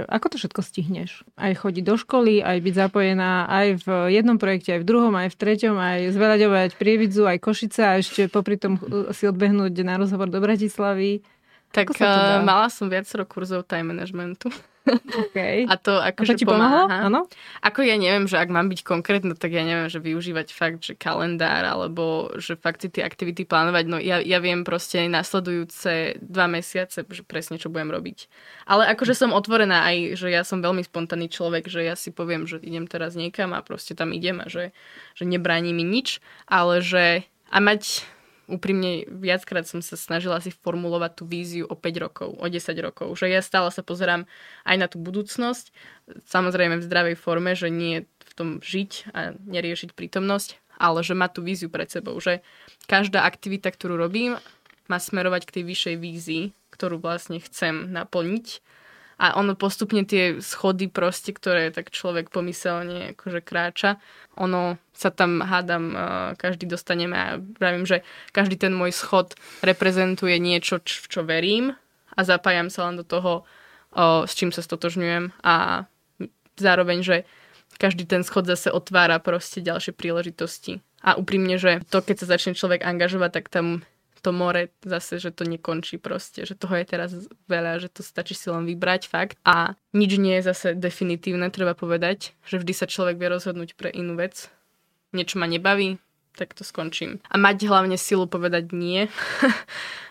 ako to všetko stihneš? Aj chodiť do školy, aj byť zapojená aj v jednom projekte, aj v druhom, aj v treťom, aj zveľaďovať Prievidzu, aj Košice a ešte popri tom si odbehnúť na rozhovor do Bratislavy. Tak mala som viacero kurzov time managementu. Okay. A to akože pomáha. Áno? Ako ja neviem, že ak mám byť konkrétna, tak ja neviem, že využívať fakt, že kalendár, alebo že fakt si tie aktivity plánovať. No ja viem proste nasledujúce 2 mesiace, že presne čo budem robiť. Ale akože som otvorená aj, že ja som veľmi spontánny človek, že ja si poviem, že idem teraz niekam a proste tam idem a že nebráni mi nič, ale že a mať... Úprimne, viackrát som sa snažila si formulovať tú víziu o 5 rokov, o 10 rokov. Že ja stále sa pozerám aj na tú budúcnosť, samozrejme v zdravej forme, že nie v tom žiť a neriešiť prítomnosť, ale že má tú víziu pred sebou. Že každá aktivita, ktorú robím, má smerovať k tej vyššej vízii, ktorú vlastne chcem naplniť. A ono postupne tie schody proste, ktoré tak človek pomyselne akože kráča, ono sa tam hádam, každý dostaneme a pravím, že každý ten môj schod reprezentuje niečo, v čo verím a zapájam sa len do toho, s čím sa stotožňujem a zároveň, že každý ten schod zase otvára proste ďalšie príležitosti. A úprimne, že to, keď sa začne človek angažovať, tak tam... to more zase, že to nekončí proste, že toho je teraz veľa, že to stačí si len vybrať fakt a nič nie je zase definitívne, treba povedať, že vždy sa človek vie rozhodnúť pre inú vec, niečo ma nebaví, tak to skončím. A mať hlavne silu povedať nie,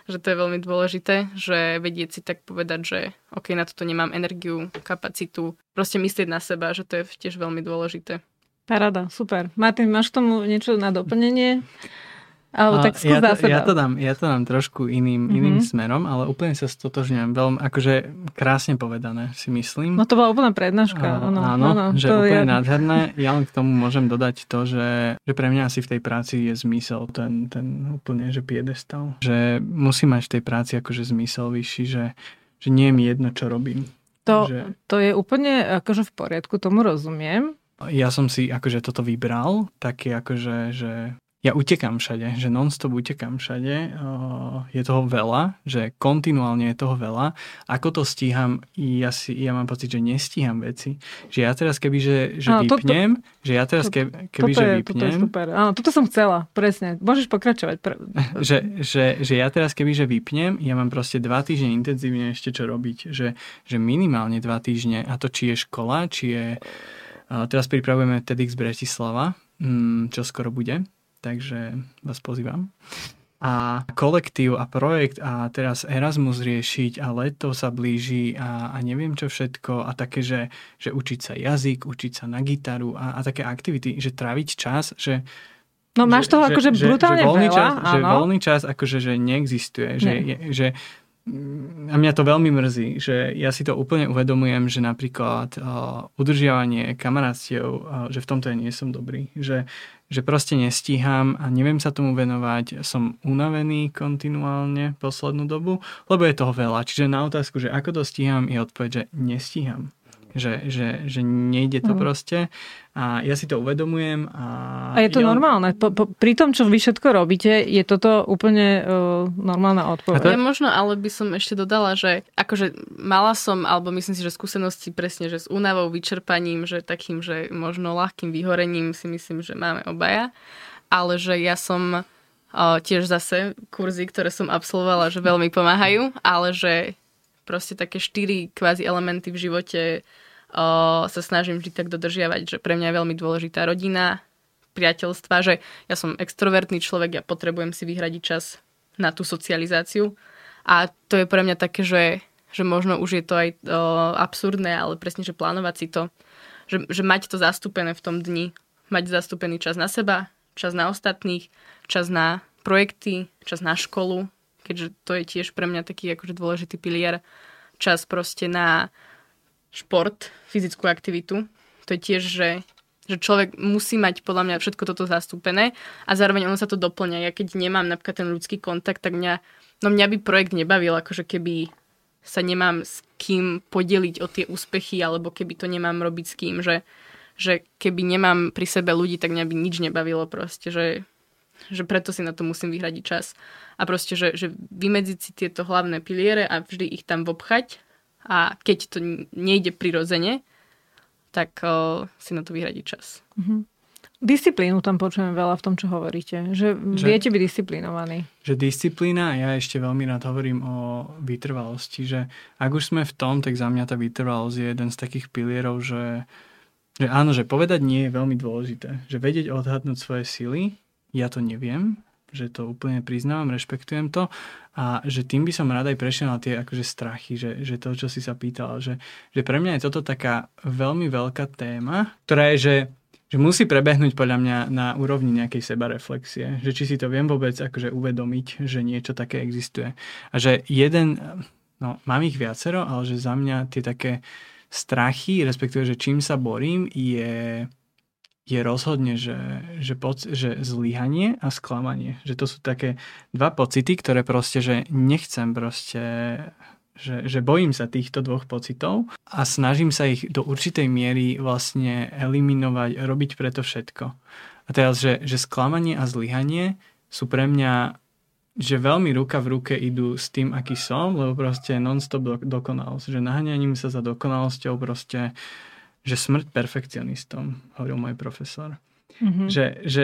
že to je veľmi dôležité, že vedieť si tak povedať, že ok, na toto nemám energiu, kapacitu, proste myslieť na seba, že to je tiež veľmi dôležité. Paráda, super. Martin, máš k tomu niečo na doplnenie? Alebo tak ja to dám trošku iným smerom, ale úplne sa stotožňujem. Veľmi, akože krásne povedané, si myslím. No to bola úplná prednáška. Áno, že úplne nádherné. Ja len k tomu môžem dodať to, že pre mňa asi v tej práci je zmysel ten úplne, že piedestal. Že musí mať v tej práci akože zmysel vyšší, že nie je mi jedno, čo robím. To je úplne akože v poriadku, tomu rozumiem. Ja som si akože toto vybral, také akože, že... Ja utekám všade, že non-stop utekám všade, je toho veľa, že kontinuálne je toho veľa. Ako to stíham, ja mám pocit, že nestíham veci. Že ja teraz vypnem. Super. Áno, toto som chcela, presne. Môžeš pokračovať. Že ja teraz kebyže vypnem, ja mám proste 2 týždne intenzívne ešte čo robiť. Že minimálne 2 týždne, a to či je škola, či je... Teraz pripravujeme TEDx Bratislava, čo skoro bude. Takže vás pozývam. A kolektív a projekt a teraz Erasmus riešiť a leto sa blíži a neviem čo všetko a také, že učiť sa jazyk, učiť sa na gitaru a také aktivity, že tráviť čas, že... No máš toho akože brutálne veľa, áno. Že voľný čas akože že neexistuje, že a mňa to veľmi mrzí, že ja si to úplne uvedomujem, že napríklad udržiavanie kamarátstiev, že v tomto ja nie som dobrý, že proste nestíham a neviem sa tomu venovať, som unavený kontinuálne poslednú dobu, lebo je toho veľa. Čiže na otázku, že ako to stíham, je odpoveď, že nestíham. Že nejde to proste a ja si to uvedomujem. A je to normálne. Pri tom, čo vy všetko robíte, je toto úplne normálna odpoveď. Ja možno, ale by som ešte dodala, že akože mala som, alebo myslím si, že skúsenosti presne, že s únavou, vyčerpaním, že takým, že možno ľahkým vyhorením si myslím, že máme obaja, ale že ja som tiež zase kurzy, ktoré som absolvovala, že veľmi pomáhajú, ale že proste také 4 kvázi elementy v živote sa snažím vždy tak dodržiavať, že pre mňa je veľmi dôležitá rodina, priateľstva, že ja som extrovertný človek, ja potrebujem si vyhradiť čas na tú socializáciu a to je pre mňa také, že možno už je to aj absurdné, ale presne, že plánovať si to, že mať to zastúpené v tom dni, mať zastúpený čas na seba, čas na ostatných, čas na projekty, čas na školu, keďže to je tiež pre mňa taký akože dôležitý pilier, čas proste na šport, fyzickú aktivitu. To je tiež, že človek musí mať podľa mňa všetko toto zastúpené a zároveň ono sa to doplňa. Ja keď nemám napríklad ten ľudský kontakt, tak mňa by projekt nebavil, akože keby sa nemám s kým podeliť o tie úspechy, alebo keby to nemám robiť s kým, že keby nemám pri sebe ľudí, tak mňa by nič nebavilo proste, že že preto si na to musím vyhradiť čas. A proste, že vymedziť si tieto hlavné piliere a vždy ich tam vopchať a keď to nejde prirodzene, tak si na to vyhradiť čas. Mhm. Disciplínu tam počujem veľa v tom, čo hovoríte. Že viete byť disciplinovaní. Že disciplína, ja ešte veľmi rád hovorím o vytrvalosti, že ak už sme v tom, tak za mňa tá vytrvalosť je jeden z takých pilierov, že áno, že povedať nie je veľmi dôležité. Že vedieť odhadnúť svoje sily, ja to neviem, že to úplne priznávam, rešpektujem to a že tým by som rád aj prešiel na tie akože strachy, že to, čo si sa pýtal, že pre mňa je toto taká veľmi veľká téma, ktorá je, že musí prebehnúť podľa mňa na úrovni nejakej sebareflexie. Že či si to viem vôbec akože uvedomiť, že niečo také existuje. A že mám ich viacero, ale že za mňa tie také strachy, respektíve, že čím sa borím, je rozhodne, že zlyhanie a sklamanie. Že to sú také dva pocity, ktoré proste, že nechcem proste... Že bojím sa týchto dvoch pocitov a snažím sa ich do určitej miery vlastne eliminovať, robiť preto všetko. A teraz, že sklamanie a zlyhanie sú pre mňa, že veľmi ruka v ruke idú s tým, aký som, lebo proste non-stop dokonalosť. Že naháňaním sa za dokonalosťou proste, že smrť perfekcionistom, hovoril môj profesor. Mm-hmm.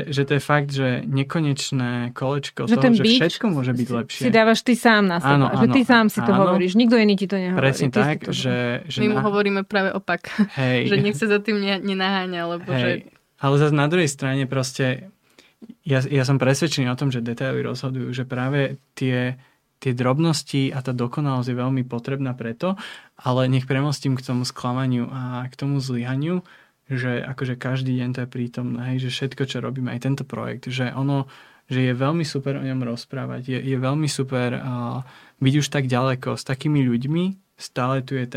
Že to je fakt, že nekonečné kolečko že toho, že všetko môže byť lepšie. Si dávaš ty sám na seba, áno, že ty sám si to hovoríš, nikto iný ti to nehovorí. Presne tak, že my mu hovoríme práve opak, hej. Že nech sa za tým nenaháňa. Lebo hej. Že... Ale zase na druhej strane proste ja som presvedčený o tom, že detaily rozhodujú, že práve tie drobnosti a tá dokonalosť je veľmi potrebná preto, ale nech premostím k tomu sklamaniu a k tomu zlyhaniu, že akože každý deň to je prítomné, že všetko, čo robíme, aj tento projekt, že je veľmi super o ňom rozprávať, je veľmi super byť už tak ďaleko s takými ľuďmi, stále tu je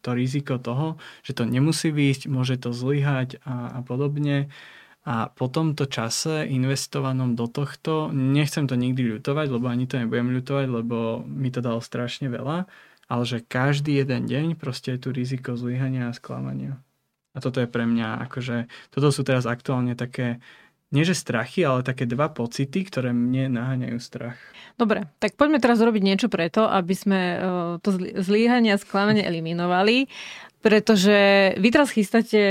to riziko toho, že to nemusí výjsť, môže to zlyhať a podobne. A po tomto čase investovanom do tohto, nechcem to nikdy ľutovať, lebo ani to nebudem ľutovať, lebo mi to dalo strašne veľa, ale že každý jeden deň proste je tu riziko zlyhania a sklamania. A toto je pre mňa, akože, toto sú teraz aktuálne také, nie že strachy, ale také dva pocity, ktoré mne naháňajú strach. Dobre, tak poďme teraz robiť niečo preto, aby sme to zlyhanie a sklamanie eliminovali, pretože vy teraz chystáte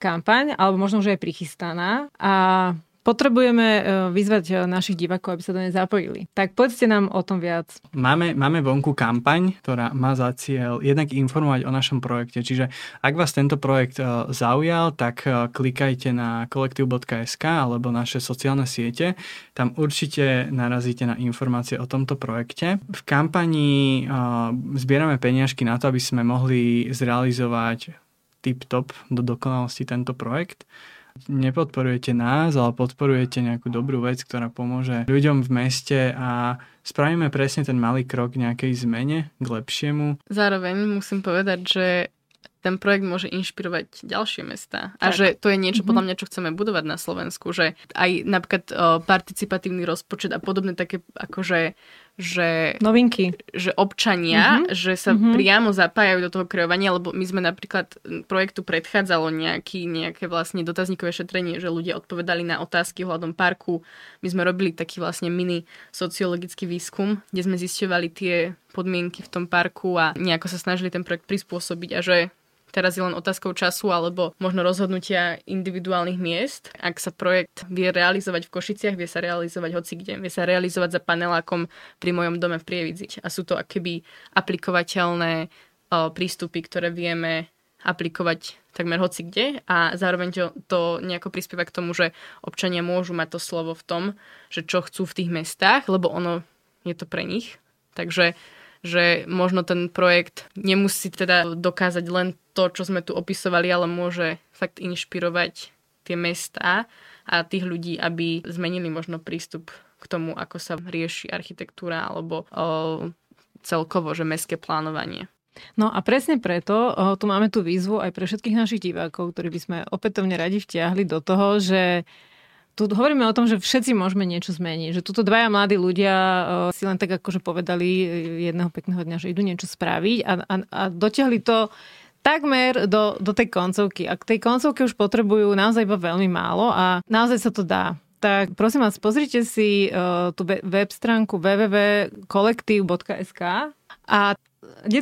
kampaň, alebo možno už je prichystaná a potrebujeme vyzvať našich divákov, aby sa do nej zapojili. Tak povedzte nám o tom viac. Máme vonku kampaň, ktorá má za cieľ jednak informovať o našom projekte. Čiže ak vás tento projekt zaujal, tak klikajte na kolektiv.sk alebo naše sociálne siete. Tam určite narazíte na informácie o tomto projekte. V kampani zbierame peniažky na to, aby sme mohli zrealizovať tip-top do dokonalosti tento projekt. Nepodporujete nás, ale podporujete nejakú dobrú vec, ktorá pomôže ľuďom v meste a spravíme presne ten malý krok k nejakej zmene, k lepšiemu. Zároveň musím povedať, že ten projekt môže inšpirovať ďalšie mestá. A že to je niečo, podľa mňa, čo chceme budovať na Slovensku. Že aj napríklad participatívny rozpočet a podobné také akože... Že, novinky. Že občania, že sa priamo zapájajú do toho kreovania, lebo my sme napríklad projektu predchádzalo nejaké vlastne dotazníkové šetrenie, že ľudia odpovedali na otázky ohľadom parku. My sme robili taký vlastne mini sociologický výskum, kde sme zisťovali tie podmienky v tom parku a nejako sa snažili ten projekt prispôsobiť a že teraz je len otázkou času alebo možno rozhodnutia individuálnych miest. Ak sa projekt vie realizovať v Košiciach, vie sa realizovať hocikde. Vie sa realizovať za panelákom pri mojom dome v Prievidzi. A sú to akoby aplikovateľné prístupy, ktoré vieme aplikovať takmer hocikde. A zároveň to nejako prispieva k tomu, že občania môžu mať to slovo v tom, že čo chcú v tých mestách, lebo ono je to pre nich. Takže že možno ten projekt nemusí teda dokázať len to, čo sme tu opisovali, ale môže fakt inšpirovať tie mestá a tých ľudí, aby zmenili možno prístup k tomu, ako sa rieši architektúra alebo celkovo, že mestské plánovanie. No a presne preto tu máme tú výzvu aj pre všetkých našich divákov, ktorí by sme opätovne radi vtiahli do toho, že tu hovoríme o tom, že všetci môžeme niečo zmeniť. Že tuto dvaja mladí ľudia si len tak akože povedali jedného pekného dňa, že idú niečo spraviť a dotiahli to takmer do tej koncovky. A k tej koncovke už potrebujú naozaj iba veľmi málo a naozaj sa to dá. tak prosím vás, pozrite si tú web stránku www.kolektiv.sk a kde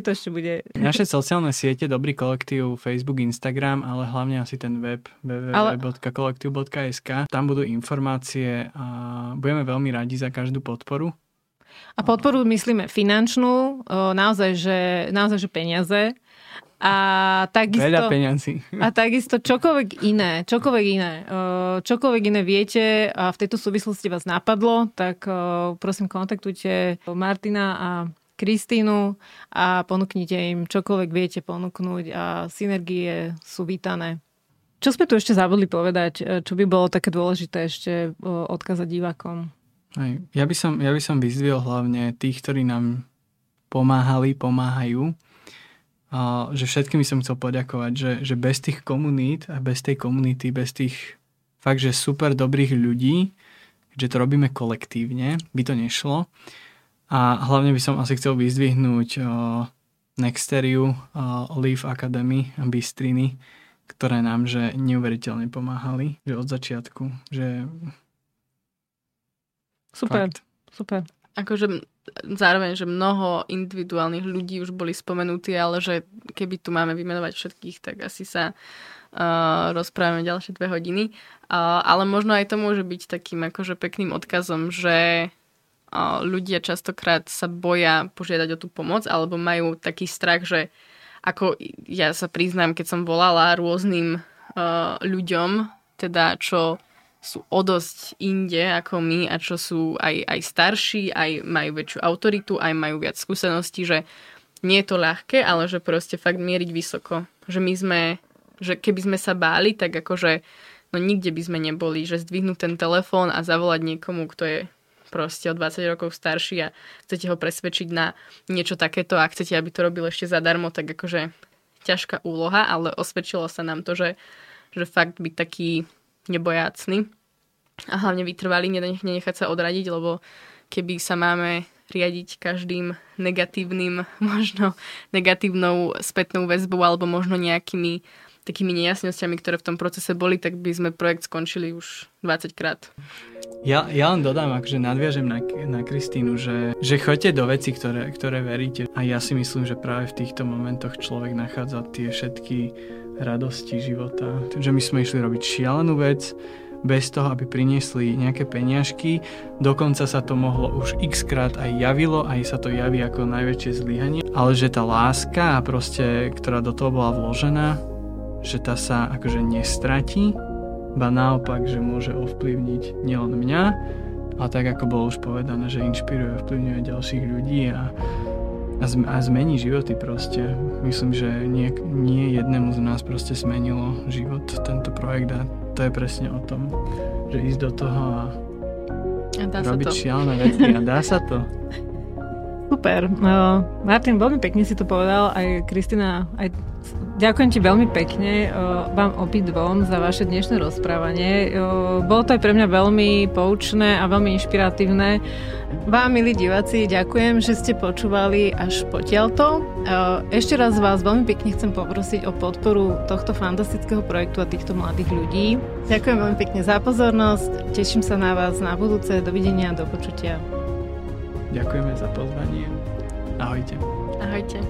to ešte bude? Naše sociálne siete, Dobrý kolektív, Facebook, Instagram, ale hlavne asi ten web www.kolektiv.sk. Tam budú informácie a budeme veľmi radi za každú podporu. A podporu myslíme finančnú, naozaj, že peniaze. A takisto, veľa peňazí. A takisto čokoľvek iné viete a v tejto súvislosti vás napadlo, tak prosím kontaktujte Martina a Kristínu a ponúknite im čokoľvek viete ponúknuť a synergie sú vítané. Čo sme tu ešte zabudli povedať? Čo by bolo také dôležité ešte odkázať divákom? Ja by som vyzdvihol hlavne tých, ktorí nám pomáhajú, že všetkým by som chcel poďakovať, že bez tých komunít a bez tej komunity, bez tých fakt, že super dobrých ľudí, že to robíme kolektívne, by to nešlo. A hlavne by som asi chcel vyzdvihnúť Nexterial Leaf Academy a Bistriny, ktoré nám že neuveriteľne pomáhali, že od začiatku, že super. Akože zároveň, že mnoho individuálnych ľudí už boli spomenutí, ale že keby tu máme vymenovať všetkých, tak asi sa rozprávame ďalšie 2 hodiny. Ale možno aj to môže byť takým akože pekným odkazom, že ľudia častokrát sa boja požiadať o tú pomoc, alebo majú taký strach, že ako ja sa priznám, keď som volala rôznym ľuďom, teda čo sú o dosť inde ako my a čo sú aj starší, aj majú väčšiu autoritu, aj majú viac skúseností, že nie je to ľahké, ale že proste fakt mieriť vysoko. Že my sme, že keby sme sa báli, tak akože no nikde by sme neboli, že zdvihnúť ten telefón a zavolať niekomu, kto je proste o 20 rokov starší a chcete ho presvedčiť na niečo takéto a chcete, aby to robil ešte zadarmo, tak akože ťažká úloha, ale osvedčilo sa nám to, že fakt byť taký nebojácný a hlavne vytrvalý, nenechať sa odradiť, lebo keby sa máme riadiť každým negatívnou spätnou väzbou alebo možno nejakými takými nejasnosťami, ktoré v tom procese boli, tak by sme projekt skončili už 20-krát. Ja len dodám, akože nadviažem na Kristínu, že choďte do vecí, ktoré veríte. A ja si myslím, že práve v týchto momentoch človek nachádza tie všetky radosti života. Takže my sme išli robiť šialenú vec, bez toho, aby priniesli nejaké peniažky. Dokonca sa to mohlo už x-krát aj javilo, aj sa to javí ako najväčšie zlyhanie. Ale že tá láska, proste, ktorá do toho bola vložená, že tá sa akože nestratí, ba naopak, že môže ovplyvniť nielen mňa, ale tak ako bolo už povedané, že inšpiruje a ovplyvňuje ďalších ľudí a zmení životy proste. Myslím, že nie jednému z nás proste zmenilo život tento projekt a to je presne o tom, že ísť do toho a robiť šialené veci a dá sa to. Super. Martin, veľmi pekne si to povedal, aj Kristína, aj ďakujem ti veľmi pekne vám obidvom za vaše dnešné rozprávanie. Bolo to aj pre mňa veľmi poučné a veľmi inšpiratívne. Vám, milí diváci, ďakujem, že ste počúvali až potiaľto. Ešte raz vás veľmi pekne chcem poprosiť o podporu tohto fantastického projektu a týchto mladých ľudí. Ďakujem veľmi pekne za pozornosť. Teším sa na vás na budúce. Dovidenia a do počutia. Ďakujeme za pozvanie. Ahojte. Ahojte.